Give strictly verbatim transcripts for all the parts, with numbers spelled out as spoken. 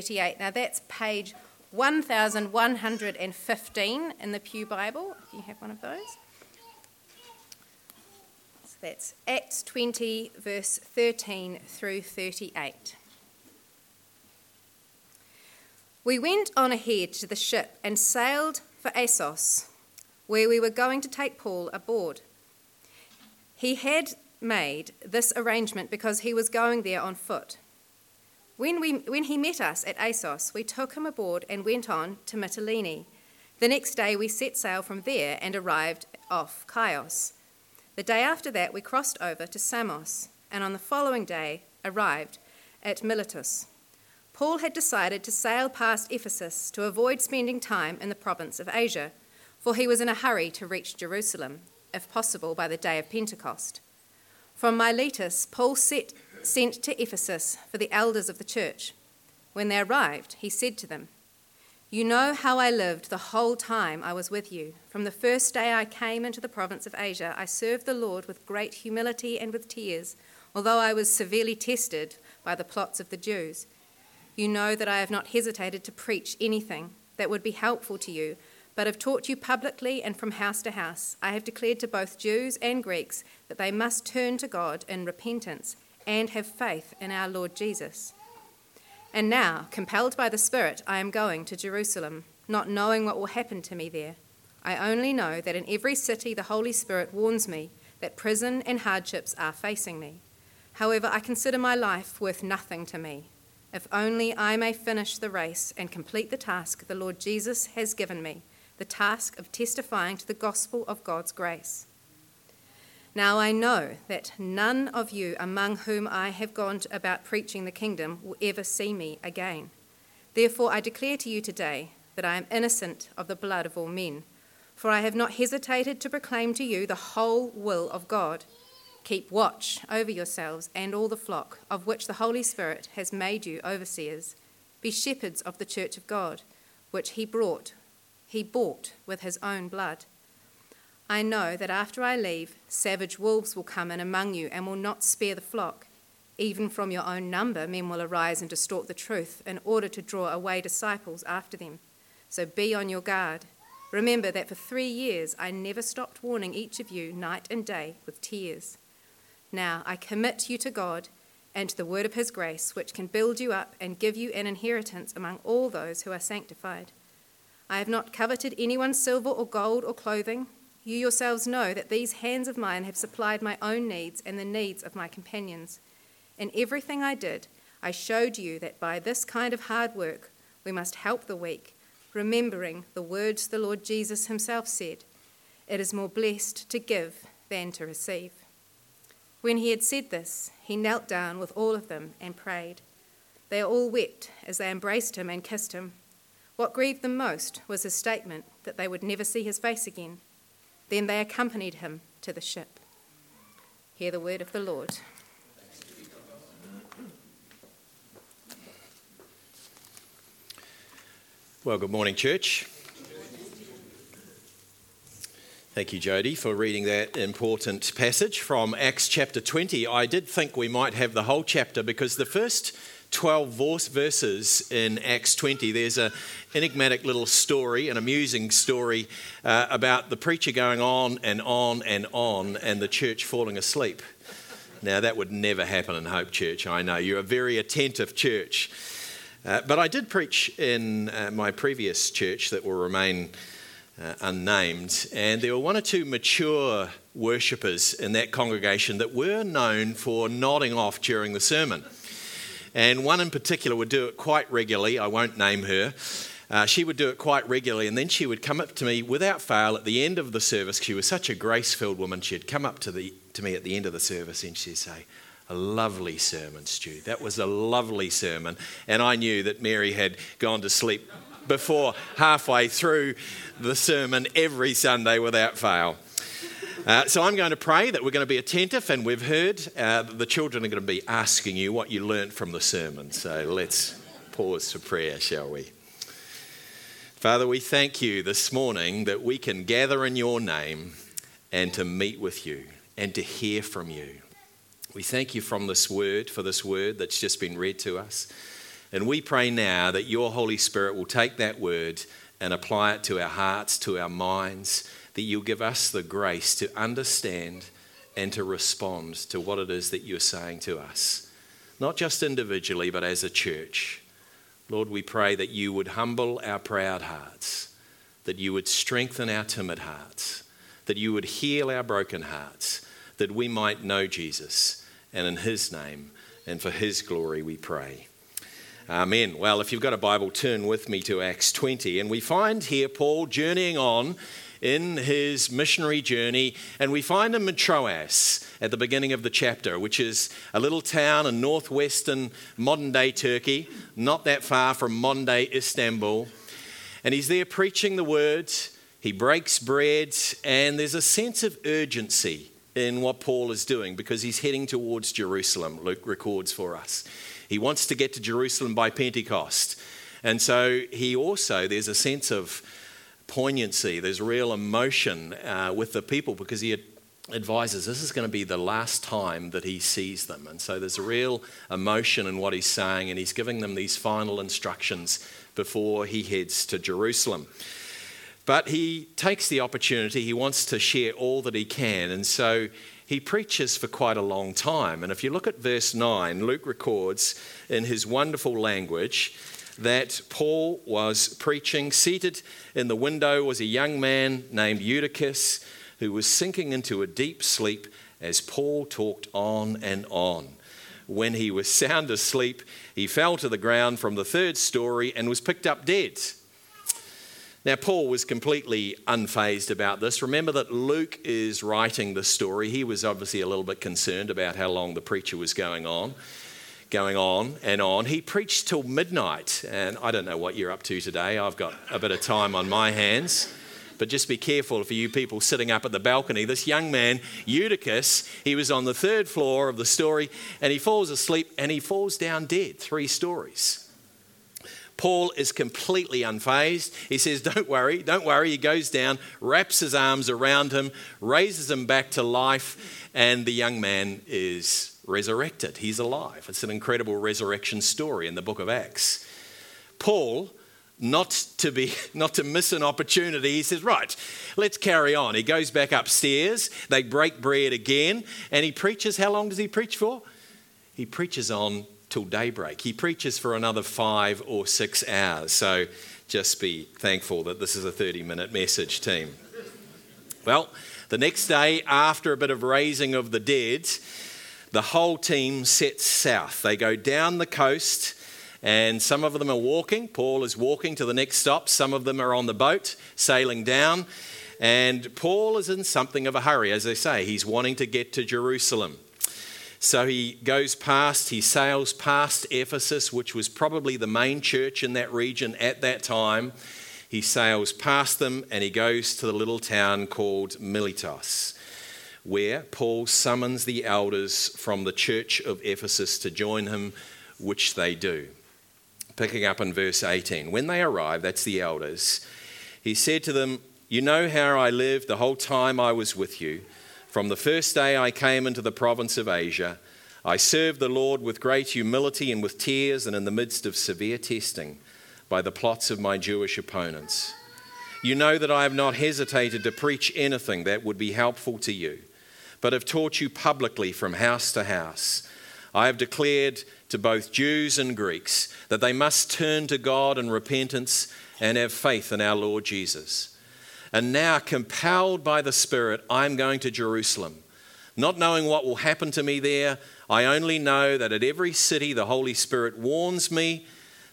thirty-eight. Now that's page eleven fifteen in the Pew Bible, if you have one of those. So that's Acts twenty, verse thirteen through thirty-eight. We went on ahead to the ship and sailed for Assos, where we were going to take Paul aboard. He had made this arrangement because he was going there on foot. When we, when he met us at Assos, we took him aboard and went on to Mytilene. The next day we set sail from there and arrived off Chios. The day after that we crossed over to Samos, and on the following day arrived at Miletus. Paul had decided to sail past Ephesus to avoid spending time in the province of Asia, for he was in a hurry to reach Jerusalem, if possible by the day of Pentecost. From Miletus, Paul set, sent to Ephesus for the elders of the church. When they arrived, he said to them, "You know how I lived the whole time I was with you. From the first day I came into the province of Asia, I served the Lord with great humility and with tears, although I was severely tested by the plots of the Jews. You know that I have not hesitated to preach anything that would be helpful to you, but have taught you publicly and from house to house. I have declared to both Jews and Greeks that they must turn to God in repentance and have faith in our Lord Jesus. And now, compelled by the Spirit, I am going to Jerusalem, not knowing what will happen to me there. I only know that in every city the Holy Spirit warns me that prison and hardships are facing me. However, I consider my life worth nothing to me, if only I may finish the race and complete the task the Lord Jesus has given me, the task of testifying to the gospel of God's grace. Now I know that none of you among whom I have gone about preaching the kingdom will ever see me again. Therefore I declare to you today that I am innocent of the blood of all men, for I have not hesitated to proclaim to you the whole will of God. Keep watch over yourselves and all the flock of which the Holy Spirit has made you overseers. Be shepherds of the church of God, which he brought He bought with his own blood. I know that after I leave, savage wolves will come in among you and will not spare the flock. Even from your own number, men will arise and distort the truth in order to draw away disciples after them. So be on your guard. Remember that for three years I never stopped warning each of you night and day with tears. Now I commit you to God and to the word of his grace, which can build you up and give you an inheritance among all those who are sanctified. I have not coveted anyone's silver or gold or clothing. You yourselves know that these hands of mine have supplied my own needs and the needs of my companions. In everything I did, I showed you that by this kind of hard work, we must help the weak, remembering the words the Lord Jesus himself said, 'It is more blessed to give than to receive.'" When he had said this, he knelt down with all of them and prayed. They all wept as they embraced him and kissed him. What grieved them most was his statement that they would never see his face again. Then they accompanied him to the ship. Hear the word of the Lord. Well, good morning, church. Thank you, Jody, for reading that important passage from Acts chapter twenty. I did think we might have the whole chapter because the first twelve verses in Acts twenty, there's an enigmatic little story, an amusing story uh, about the preacher going on and on and on and the church falling asleep. Now, that would never happen in Hope Church, I know. You're a very attentive church. Uh, but I did preach in uh, my previous church that will remain uh, unnamed, and there were one or two mature worshippers in that congregation that were known for nodding off during the sermon. And one in particular would do it quite regularly. I won't name her. Uh, she would do it quite regularly, and then she would come up to me without fail at the end of the service. She was such a grace-filled woman. She'd come up to the to me at the end of the service, and she'd say, "A lovely sermon, Stu. That was a lovely sermon." And I knew that Mary had gone to sleep before halfway through the sermon every Sunday without fail. Uh, so I'm going to pray that we're going to be attentive, and we've heard uh, the children are going to be asking you what you learnt from the sermon. So let's pause for prayer, shall we? Father, we thank you this morning that we can gather in your name and to meet with you and to hear from you. We thank you from this word, for this word that's just been read to us. And we pray now that your Holy Spirit will take that word and apply it to our hearts, to our minds, that you'll give us the grace to understand and to respond to what it is that you're saying to us, not just individually, but as a church. Lord, we pray that you would humble our proud hearts, that you would strengthen our timid hearts, that you would heal our broken hearts, that we might know Jesus. And in his name and for his glory we pray. Amen. Well, if you've got a Bible, turn with me to Acts twenty. And we find here Paul journeying on in his missionary journey, and we find him in Troas at the beginning of the chapter, which is a little town in northwestern modern-day Turkey, not that far from modern-day Istanbul. And he's there preaching the word, he breaks bread, and there's a sense of urgency in what Paul is doing because he's heading towards Jerusalem, Luke records for us. He wants to get to Jerusalem by Pentecost. And so he also, there's a sense of poignancy, there's real emotion uh, with the people because he advises this is going to be the last time that he sees them. And so there's a real emotion in what he's saying, and he's giving them these final instructions before he heads to Jerusalem. But he takes the opportunity, he wants to share all that he can, and so he preaches for quite a long time. And if you look at verse nine, Luke records in his wonderful language that Paul was preaching. Seated in the window was a young man named Eutychus, who was sinking into a deep sleep as Paul talked on and on. When he was sound asleep, he fell to the ground from the third story and was picked up dead. Now, Paul was completely unfazed about this. Remember that Luke is writing the story. He was obviously a little bit concerned about how long the preacher was going on, going on and on. He preached till midnight, and I don't know what you're up to today. I've got a bit of time on my hands, but just be careful for you people sitting up at the balcony. This young man, Eutychus, he was on the third floor of the story, and he falls asleep, and he falls down dead, three stories. Paul is completely unfazed. He says, don't worry, don't worry. He goes down, wraps his arms around him, raises him back to life, and the young man is resurrected. He's alive. It's an incredible resurrection story in the book of Acts. Paul, not to be, not to miss an opportunity, he says, right, let's carry on. He goes back upstairs, they break bread again, and he preaches. How long does he preach for? He preaches on till daybreak. He preaches for another five or six hours. So just be thankful that this is a thirty-minute message, team. Well, the next day, after a bit of raising of the dead, the whole team sets south. They go down the coast, and some of them are walking. Paul is walking to the next stop. Some of them are on the boat, sailing down. And Paul is in something of a hurry, as they say. He's wanting to get to Jerusalem. So he goes past, he sails past Ephesus, which was probably the main church in that region at that time. He sails past them and he goes to the little town called Militos, where Paul summons the elders from the church of Ephesus to join him, which they do. Picking up in verse eighteen, when they arrived, that's the elders, he said to them, you know how I lived the whole time I was with you. From the first day I came into the province of Asia, I served the Lord with great humility and with tears and in the midst of severe testing by the plots of my Jewish opponents. You know that I have not hesitated to preach anything that would be helpful to you, but have taught you publicly from house to house. I have declared to both Jews and Greeks that they must turn to God in repentance and have faith in our Lord Jesus. And now, compelled by the Spirit, I'm going to Jerusalem, not knowing what will happen to me there. I only know that at every city the Holy Spirit warns me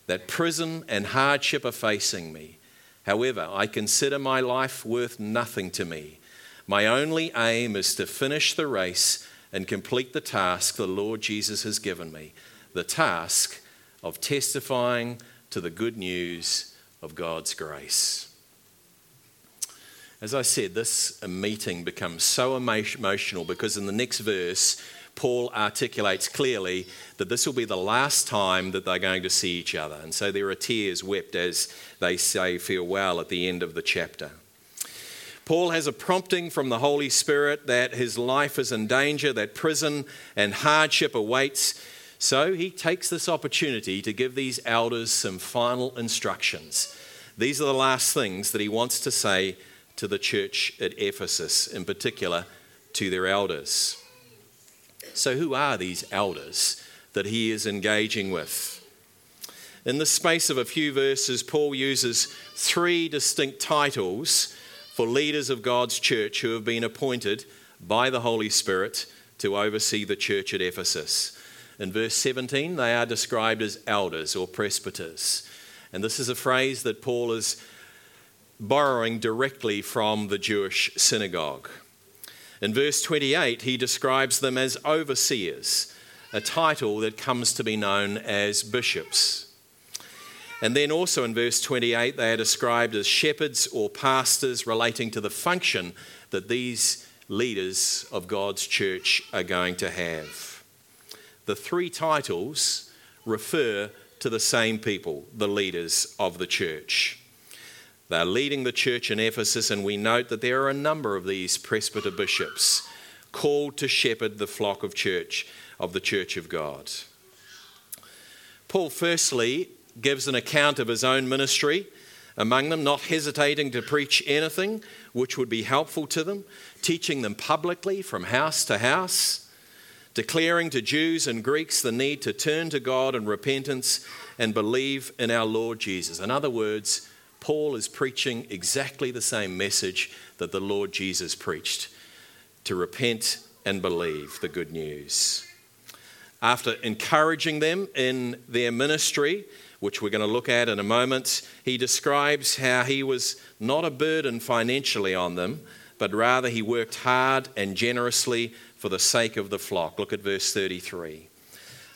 that prison and hardship are facing me. However, I consider my life worth nothing to me. My only aim is to finish the race and complete the task the Lord Jesus has given me, the task of testifying to the good news of God's grace. As I said, this meeting becomes so emotional because in the next verse, Paul articulates clearly that this will be the last time that they're going to see each other. And so there are tears wept as they say farewell at the end of the chapter. Paul has a prompting from the Holy Spirit that his life is in danger, that prison and hardship awaits. So he takes this opportunity to give these elders some final instructions. These are the last things that he wants to say to the church at Ephesus, in particular to their elders. So who are these elders that he is engaging with? In the space of a few verses, Paul uses three distinct titles for leaders of God's church who have been appointed by the Holy Spirit to oversee the church at Ephesus. In verse seventeen, they are described as elders or presbyters. And this is a phrase that Paul is borrowing directly from the Jewish synagogue. In verse twenty-eight, he describes them as overseers, a title that comes to be known as bishops. And then also in verse twenty-eight, they are described as shepherds or pastors, relating to the function that these leaders of God's church are going to have. The three titles refer to the same people, the leaders of the church. They're leading the church in Ephesus, and we note that there are a number of these presbyter bishops called to shepherd the flock of church of the church of God. Paul firstly gives an account of his own ministry among them, not hesitating to preach anything which would be helpful to them, teaching them publicly from house to house, declaring to Jews and Greeks the need to turn to God in repentance and believe in our Lord Jesus. In other words, Paul is preaching exactly the same message that the Lord Jesus preached, to repent and believe the good news. After encouraging them in their ministry, which we're going to look at in a moment, he describes how he was not a burden financially on them, but rather he worked hard and generously for the sake of the flock. Look at verse thirty-three.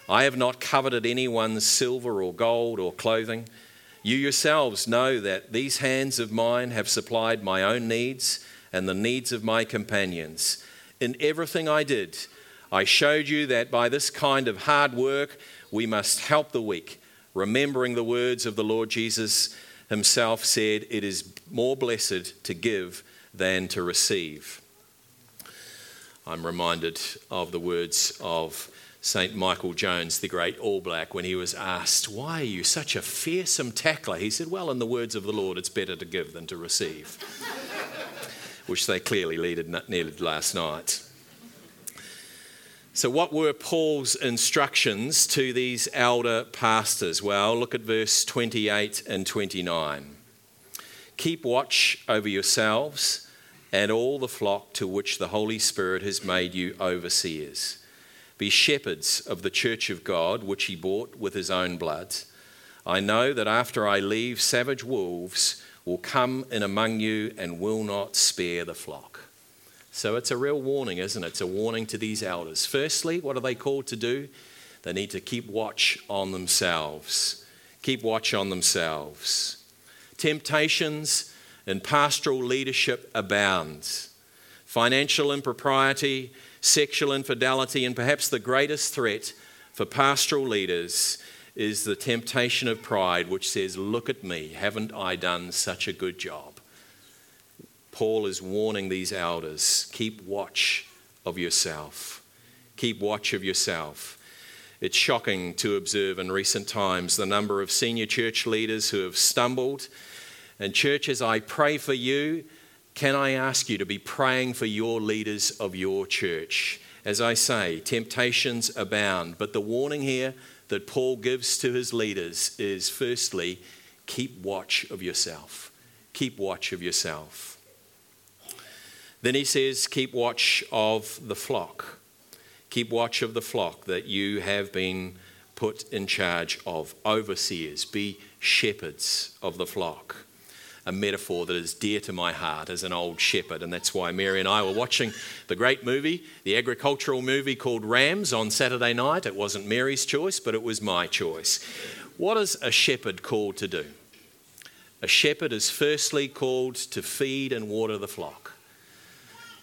I have not coveted anyone's silver or gold or clothing. You yourselves know that these hands of mine have supplied my own needs and the needs of my companions. In everything I did, I showed you that by this kind of hard work, we must help the weak, remembering the words of the Lord Jesus himself said, it is more blessed to give than to receive. I'm reminded of the words of Saint Michael Jones, the great All Black, when he was asked, why are you such a fearsome tackler? He said, well, in the words of the Lord, it's better to give than to receive, which they clearly needed last night. So what were Paul's instructions to these elder pastors? Well, look at verse twenty-eight and twenty-nine. Keep watch over yourselves and all the flock to which the Holy Spirit has made you overseers. Be shepherds of the church of God, which he bought with his own blood. I know that after I leave, savage wolves will come in among you and will not spare the flock. So it's a real warning, isn't it? It's a warning to these elders. Firstly, what are they called to do? They need to keep watch on themselves. Keep watch on themselves. Temptations in pastoral leadership abound. Financial impropriety, sexual infidelity, and perhaps the greatest threat for pastoral leaders is the temptation of pride, which says, look at me, haven't I done such a good job? Paul is warning these elders, keep watch of yourself. Keep watch of yourself. It's shocking to observe in recent times the number of senior church leaders who have stumbled. And churches, I pray for you. Can I ask you to be praying for your leaders of your church? As I say, temptations abound. But the warning here that Paul gives to his leaders is, firstly, keep watch of yourself. Keep watch of yourself. Then he says, keep watch of the flock. Keep watch of the flock that you have been put in charge of. Overseers, be shepherds of the flock. A metaphor that is dear to my heart as an old shepherd. And that's why Mary and I were watching the great movie, the agricultural movie called Rams on Saturday night. It wasn't Mary's choice, but it was my choice. What is a shepherd called to do? A shepherd is firstly called to feed and water the flock,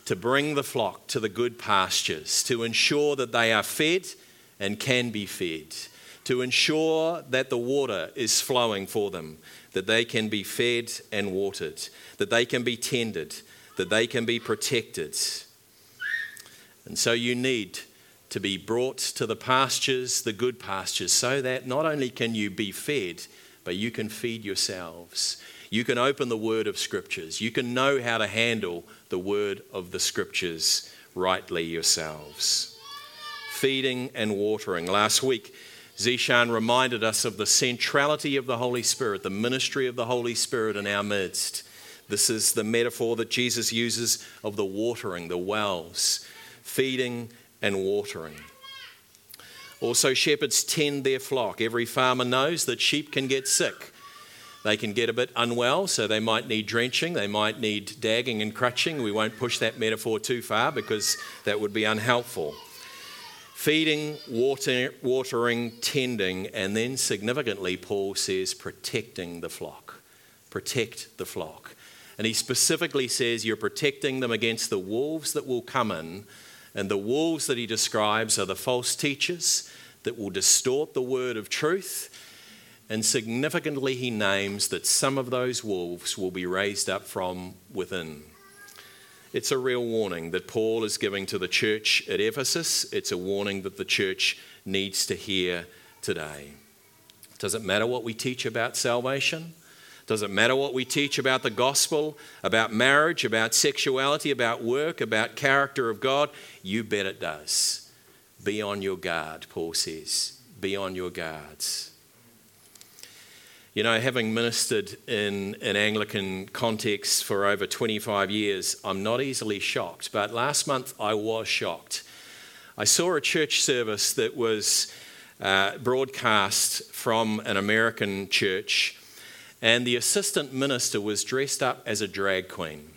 to bring the flock to the good pastures, to ensure that they are fed and can be fed, to ensure that the water is flowing for them, that they can be fed and watered, that they can be tended, that they can be protected. And so you need to be brought to the pastures, the good pastures, so that not only can you be fed, but you can feed yourselves. You can open the word of scriptures. You can know how to handle the word of the scriptures rightly yourselves. Feeding and watering. Last week, Zishan reminded us of the centrality of the Holy Spirit, the ministry of the Holy Spirit in our midst. This is the metaphor that Jesus uses of the watering, the wells, feeding and watering. Also, shepherds tend their flock. Every farmer knows that sheep can get sick. They can get a bit unwell, so they might need drenching, they might need dagging and crutching. We won't push that metaphor too far because that would be unhelpful. Feeding, water, watering, tending, and then significantly, Paul says, protecting the flock. Protect the flock. And he specifically says you're protecting them against the wolves that will come in, and the wolves that he describes are the false teachers that will distort the word of truth, and significantly he names that some of those wolves will be raised up from within. It's a real warning that Paul is giving to the church at Ephesus. It's a warning that the church needs to hear today. Does it matter what we teach about salvation? Does it matter what we teach about the gospel, about marriage, about sexuality, about work, about character of God? You bet it does. Be on your guard, Paul says. Be on your guards. You know, having ministered in an Anglican context for over twenty-five years, I'm not easily shocked, but last month I was shocked. I saw a church service that was uh, broadcast from an American church, and the assistant minister was dressed up as a drag queen.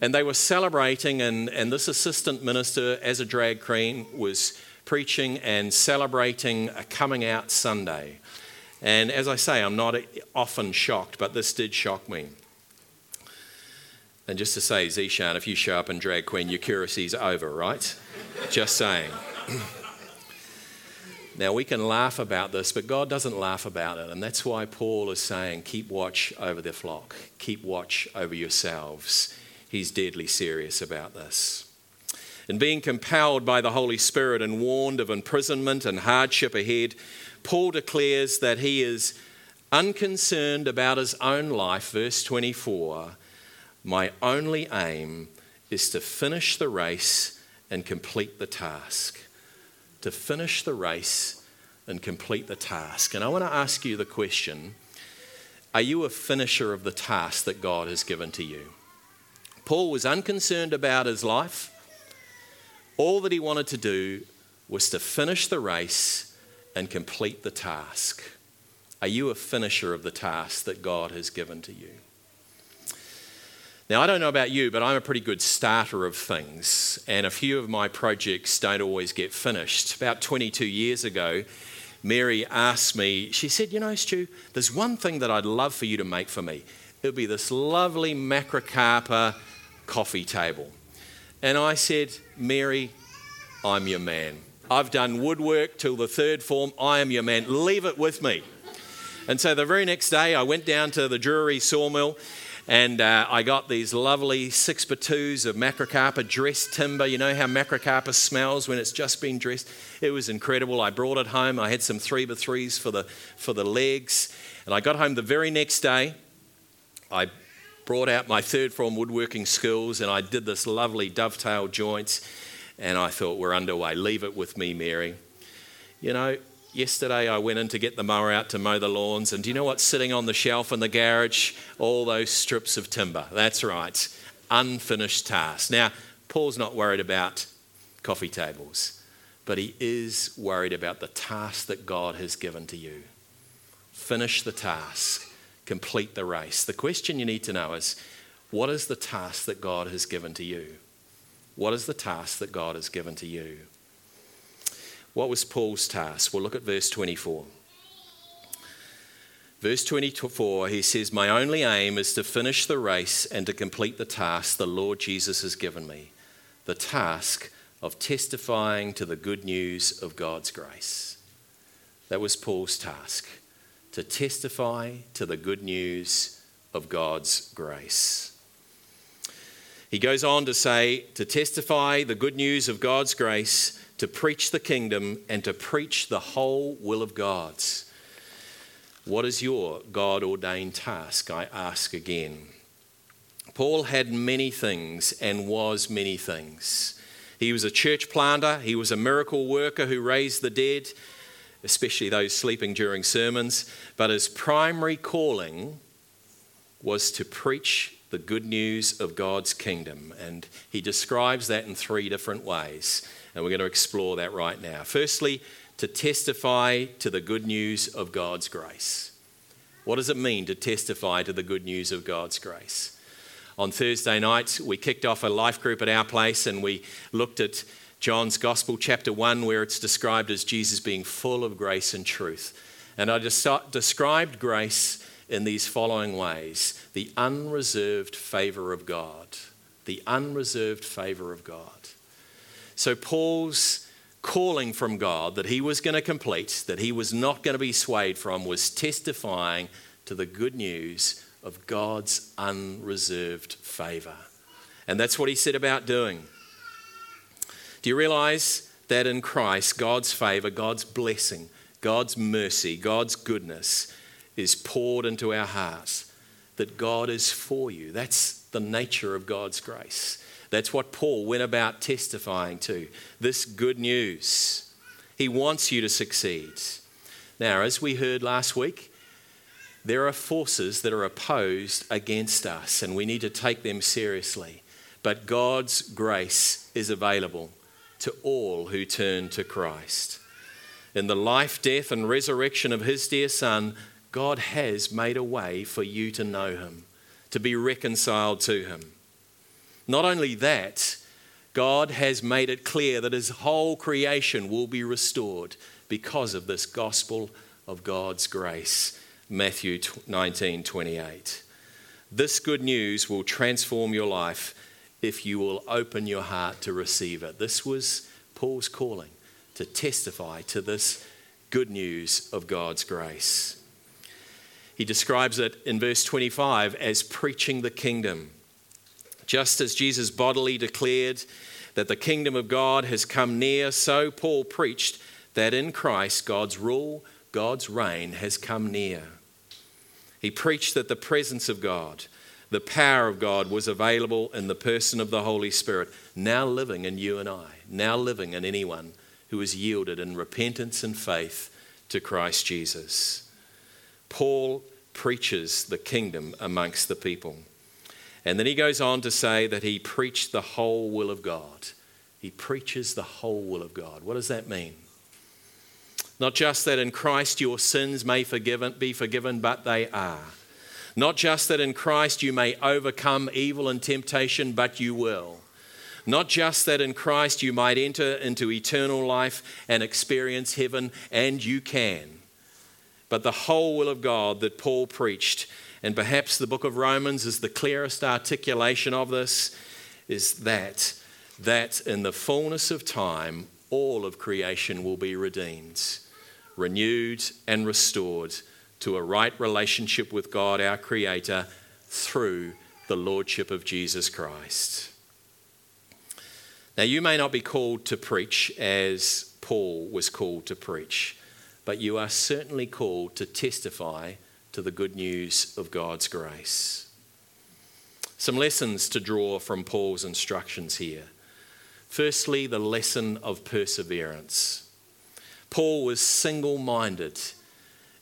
And they were celebrating, and, and this assistant minister as a drag queen was preaching and celebrating a coming out Sunday. And as I say, I'm not often shocked, but this did shock me. And just to say, Zishan, if you show up in drag queen, your curacy's over, right? Just saying. Now, we can laugh about this, but God doesn't laugh about it. And that's why Paul is saying, keep watch over the flock. Keep watch over yourselves. He's deadly serious about this. And being compelled by the Holy Spirit and warned of imprisonment and hardship ahead, Paul declares that he is unconcerned about his own life. Verse twenty-four, my only aim is to finish the race and complete the task. To finish the race and complete the task. And I want to ask you the question, are you a finisher of the task that God has given to you? Paul was unconcerned about his life. All that he wanted to do was to finish the race and complete the task. Are you a finisher of the task that God has given to you? Now, I don't know about you, but I'm a pretty good starter of things, and a few of my projects don't always get finished. About twenty-two years ago, Mary asked me, she said, you know, Stu, there's one thing that I'd love for you to make for me. It'll be this lovely macrocarpa coffee table. And I said, Mary, I'm your man. I've done woodwork till the third form. I am your man. Leave it with me. And so the very next day, I went down to the Drury Sawmill, and uh, I got these lovely six by twos of macrocarpa, dressed timber. You know how macrocarpa smells when it's just been dressed? It was incredible. I brought it home. I had some three by threes for the, for the legs. And I got home the very next day. I brought out my third form woodworking skills, and I did this lovely dovetail joints, and I thought, we're underway. Leave it with me, Mary. You know, yesterday I went in to get the mower out to mow the lawns, and do you know what's sitting on the shelf in the garage? All those strips of timber. That's right. Unfinished task. Now, Paul's not worried about coffee tables, but he is worried about the task that God has given to you. Finish the task. Complete the race. The question you need to know is, what is the task that God has given to you? What is the task that God has given to you? What was Paul's task? Well, look at verse twenty-four. Verse twenty-four, he says, my only aim is to finish the race and to complete the task the Lord Jesus has given me, the task of testifying to the good news of God's grace. That was Paul's task. To testify to the good news of God's grace. He goes on to say, to testify the good news of God's grace to preach the kingdom and to preach the whole will of God. What is your God-ordained task, I ask again? Paul had many things and was many things. He was a church planter. He was a miracle worker who raised the dead, especially those sleeping during sermons. But his primary calling was to preach the good news of God's kingdom. And he describes that in three different ways. And we're going to explore that right now. Firstly, to testify to the good news of God's grace. What does it mean to testify to the good news of God's grace? On Thursday night, we kicked off a life group at our place and we looked at John's Gospel, chapter one, where it's described as Jesus being full of grace and truth. And I just described grace in these following ways. The unreserved favour of God. The unreserved favour of God. So Paul's calling from God that he was going to complete, that he was not going to be swayed from, was testifying to the good news of God's unreserved favour. And that's what he said about doing. Do you realise that in Christ, God's favour, God's blessing, God's mercy, God's goodness is poured into our hearts, that God is for you? That's the nature of God's grace. That's what Paul went about testifying to, this good news. He wants you to succeed. Now, as we heard last week, there are forces that are opposed against us, and we need to take them seriously. But God's grace is available to all who turn to Christ. In the life, death, and resurrection of his dear Son, God has made a way for you to know him, to be reconciled to him. Not only that, God has made it clear that his whole creation will be restored because of this gospel of God's grace. Matthew nineteen twenty-eight. This good news will transform your life if you will open your heart to receive it. This was Paul's calling, to testify to this good news of God's grace. He describes it in verse twenty-five as preaching the kingdom. Just as Jesus bodily declared that the kingdom of God has come near, so Paul preached that in Christ God's rule, God's reign has come near. He preached that the presence of God, the power of God was available in the person of the Holy Spirit, now living in you and I, now living in anyone who is yielded in repentance and faith to Christ Jesus. Paul preaches the kingdom amongst the people. And then he goes on to say that he preached the whole will of God. He preaches the whole will of God. What does that mean? Not just that in Christ your sins may forgiven, be forgiven, but they are. Not just that in Christ you may overcome evil and temptation, but you will. Not just that in Christ you might enter into eternal life and experience heaven, and you can. But the whole will of God that Paul preached, and perhaps the book of Romans is the clearest articulation of this, is that, that in the fullness of time, all of creation will be redeemed, renewed and restored to a right relationship with God, our Creator, through the Lordship of Jesus Christ. Now, you may not be called to preach as Paul was called to preach, but you are certainly called to testify to the good news of God's grace. Some lessons to draw from Paul's instructions here. Firstly, the lesson of perseverance. Paul was single-minded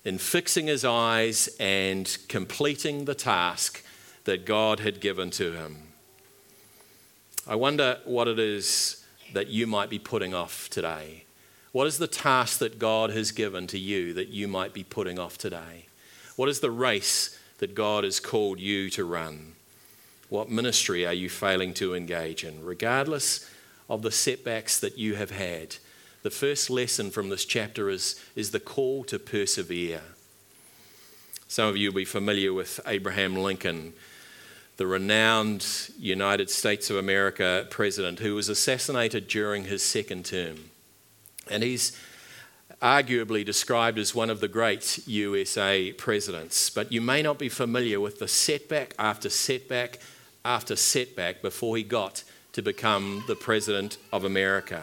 in fixing his eyes and completing the task that God had given to him. I wonder what it is that you might be putting off today. What is the task that God has given to you that you might be putting off today? What is the race that God has called you to run? What ministry are you failing to engage in? Regardless of the setbacks that you have had, the first lesson from this chapter is, is the call to persevere. Some of you will be familiar with Abraham Lincoln, the renowned United States of America president who was assassinated during his second term. And he's arguably described as one of the great U S A presidents. But you may not be familiar with the setback after setback after setback before he got to become the president of America.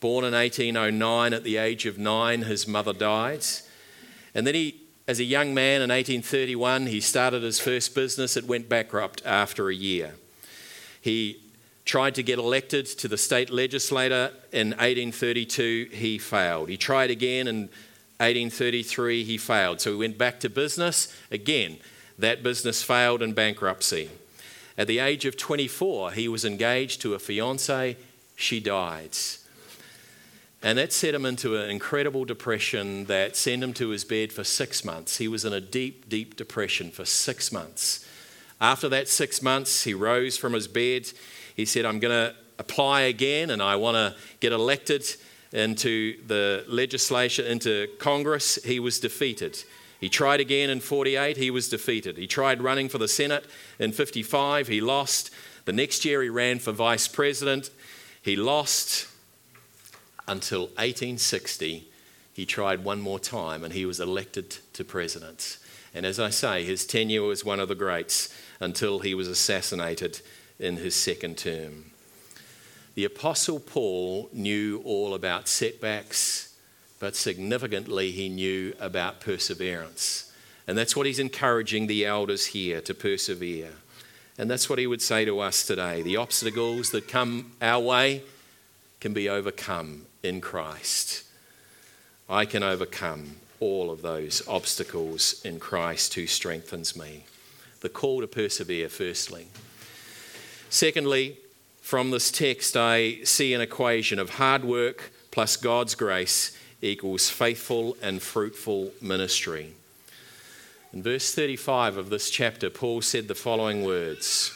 born in eighteen oh nine at the age of nine, his mother died. And then he, as a young man in eighteen thirty-one, he started his first business. It went bankrupt after a year. He tried to get elected to the state legislature in eighteen thirty-two. He failed. He tried again in eighteen thirty-three. He failed. So he went back to business. Again, that business failed in bankruptcy. At the age of twenty-four, he was engaged to a fiancée. She died. And that set him into an incredible depression that sent him to his bed for six months. He was in a deep, deep depression for six months. After that six months, he rose from his bed. He said, I'm going to apply again and I want to get elected into the legislation, into Congress. He was defeated. He tried again in forty-eight. He was defeated. He tried running for the Senate in fifty-five. He lost. The next year, he ran for vice president. He lost. Until eighteen sixty, he tried one more time and he was elected to president. And as I say, his tenure was one of the greats until he was assassinated in his second term. The Apostle Paul knew all about setbacks, but significantly he knew about perseverance. And that's what he's encouraging the elders here, to persevere. And that's what he would say to us today. The obstacles that come our way can be overcome in Christ. I can overcome all of those obstacles in Christ who strengthens me. The call to persevere, firstly. Secondly, from this text, I see an equation of hard work plus God's grace equals faithful and fruitful ministry. In verse thirty-five of this chapter, Paul said the following words.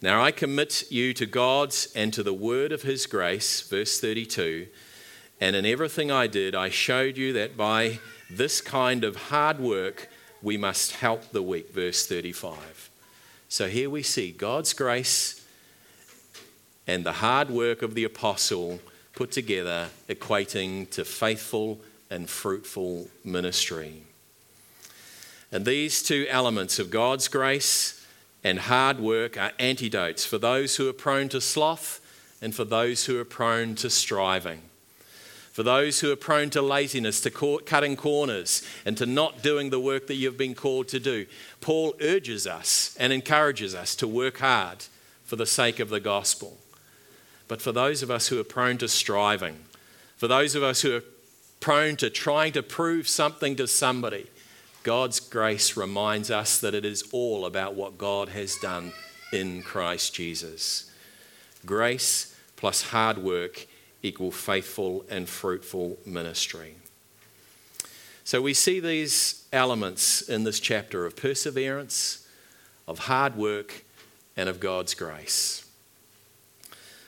Now I commit you to God's and to the word of his grace, verse thirty-two, and in everything I did, I showed you that by this kind of hard work, we must help the weak, verse thirty-five. So here we see God's grace and the hard work of the apostle put together, equating to faithful and fruitful ministry. And these two elements of God's grace and hard work are antidotes for those who are prone to sloth and for those who are prone to striving. For those who are prone to laziness, to cutting corners and to not doing the work that you've been called to do. Paul urges us and encourages us to work hard for the sake of the gospel. But for those of us who are prone to striving, for those of us who are prone to trying to prove something to somebody, God's grace reminds us that it is all about what God has done in Christ Jesus. Grace plus hard work equal faithful and fruitful ministry. So we see these elements in this chapter of perseverance, of hard work, and of God's grace.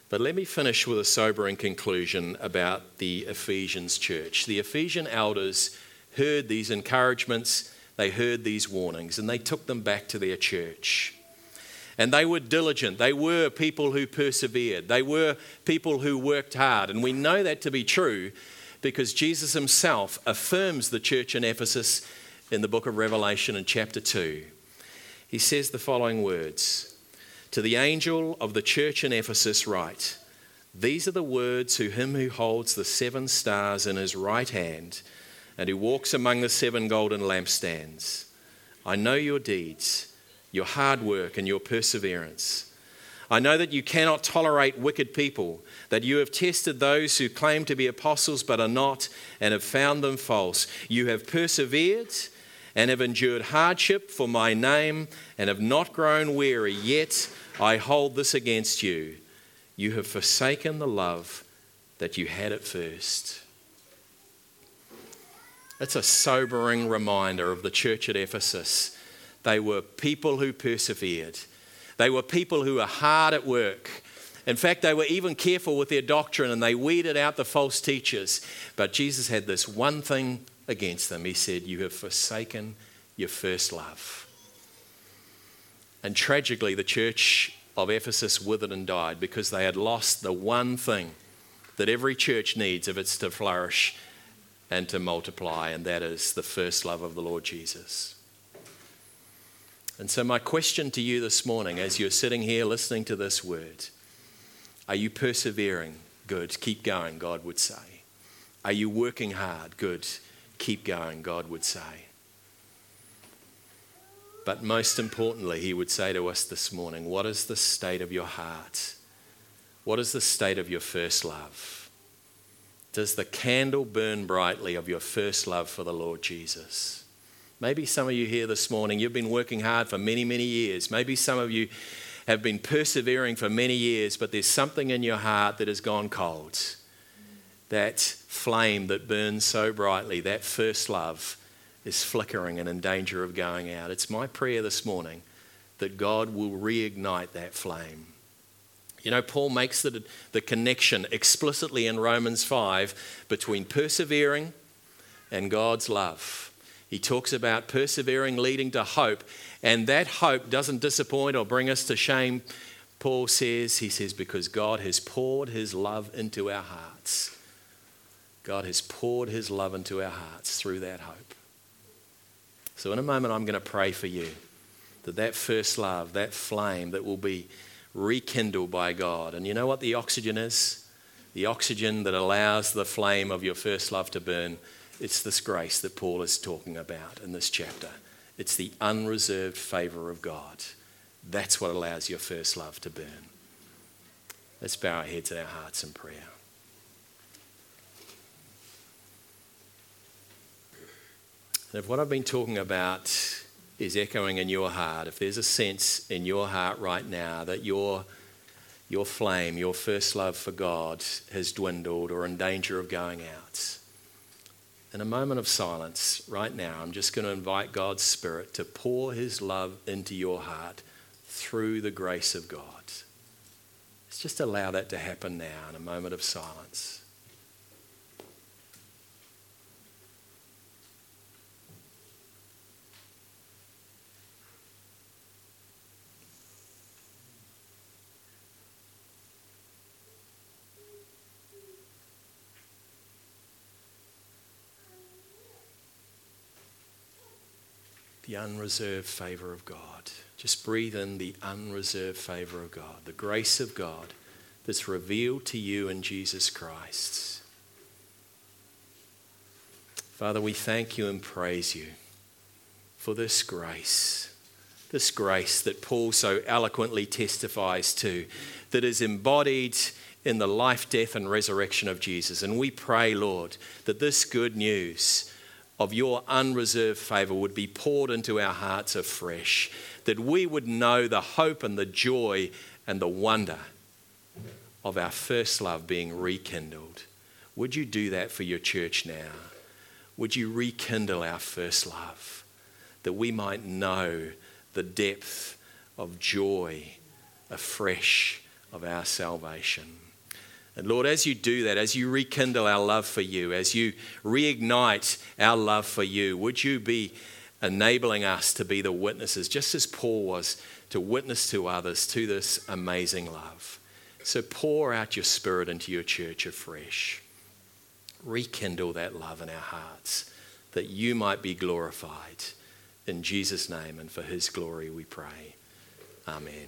But let me finish with a sobering conclusion about the Ephesians church. The Ephesian elders heard these encouragements, they heard these warnings, and they took them back to their church. And they were diligent. They were people who persevered. They were people who worked hard. And we know that to be true because Jesus himself affirms the church in Ephesus in the book of Revelation in chapter two. He says the following words, "To the angel of the church in Ephesus write, these are the words to him who holds the seven stars in his right hand, and who walks among the seven golden lampstands. I know your deeds, your hard work and your perseverance. I know that you cannot tolerate wicked people, that you have tested those who claim to be apostles but are not and have found them false. You have persevered and have endured hardship for my name and have not grown weary, yet I hold this against you. You have forsaken the love that you had at first." It's a sobering reminder of the church at Ephesus. They were people who persevered. They were people who were hard at work. In fact, they were even careful with their doctrine and they weeded out the false teachers. But Jesus had this one thing against them. He said, "You have forsaken your first love." And tragically, the church of Ephesus withered and died because they had lost the one thing that every church needs if it's to flourish and to multiply, and that is the first love of the Lord Jesus. And so my question to you this morning, as you're sitting here listening to this word, are you persevering Good. Keep going, God would say. Are you working hard? Good. Keep going, God would say. But most importantly, he would say to us this morning, what is the state of your heart? What is the state of your first love? Does the candle burn brightly of your first love for the Lord Jesus? Maybe some of you here this morning, you've been working hard for many, many years. Maybe some of you have been persevering for many years, but there's something in your heart that has gone cold. That flame that burns so brightly, that first love, is flickering and in danger of going out. It's my prayer this morning that God will reignite that flame. You know, Paul makes the, the connection explicitly in Romans five between persevering and God's love. He talks about persevering leading to hope, and that hope doesn't disappoint or bring us to shame. Paul says, he says, because God has poured his love into our hearts. God has poured his love into our hearts through that hope. So in a moment, I'm going to pray for you that that first love, that flame that will be rekindled by God. And you know what the oxygen is? The oxygen that allows the flame of your first love to burn. It's this grace that Paul is talking about in this chapter. It's the unreserved favor of God. That's what allows your first love to burn. Let's bow our heads and our hearts in prayer. If what I've been talking about is echoing in your heart, if there's a sense in your heart right now that your your flame, your first love for God has dwindled or in danger of going out, in a moment of silence right now, I'm just going to invite God's Spirit to pour his love into your heart through the grace of God. Let's just allow that to happen now in a moment of silence. The unreserved favour of God. Just breathe in the unreserved favour of God, the grace of God that's revealed to you in Jesus Christ. Father, we thank you and praise you for this grace, this grace that Paul so eloquently testifies to, that is embodied in the life, death, and resurrection of Jesus. And we pray, Lord, that this good news of your unreserved favour would be poured into our hearts afresh, that we would know the hope and the joy and the wonder of our first love being rekindled. Would you do that for your church now? Would you rekindle our first love, that we might know the depth of joy afresh of our salvation? And Lord, as you do that, as you rekindle our love for you, as you reignite our love for you, would you be enabling us to be the witnesses, just as Paul was, to witness to others to this amazing love. So pour out your Spirit into your church afresh. Rekindle that love in our hearts, that you might be glorified. In Jesus' name and for his glory we pray. Amen.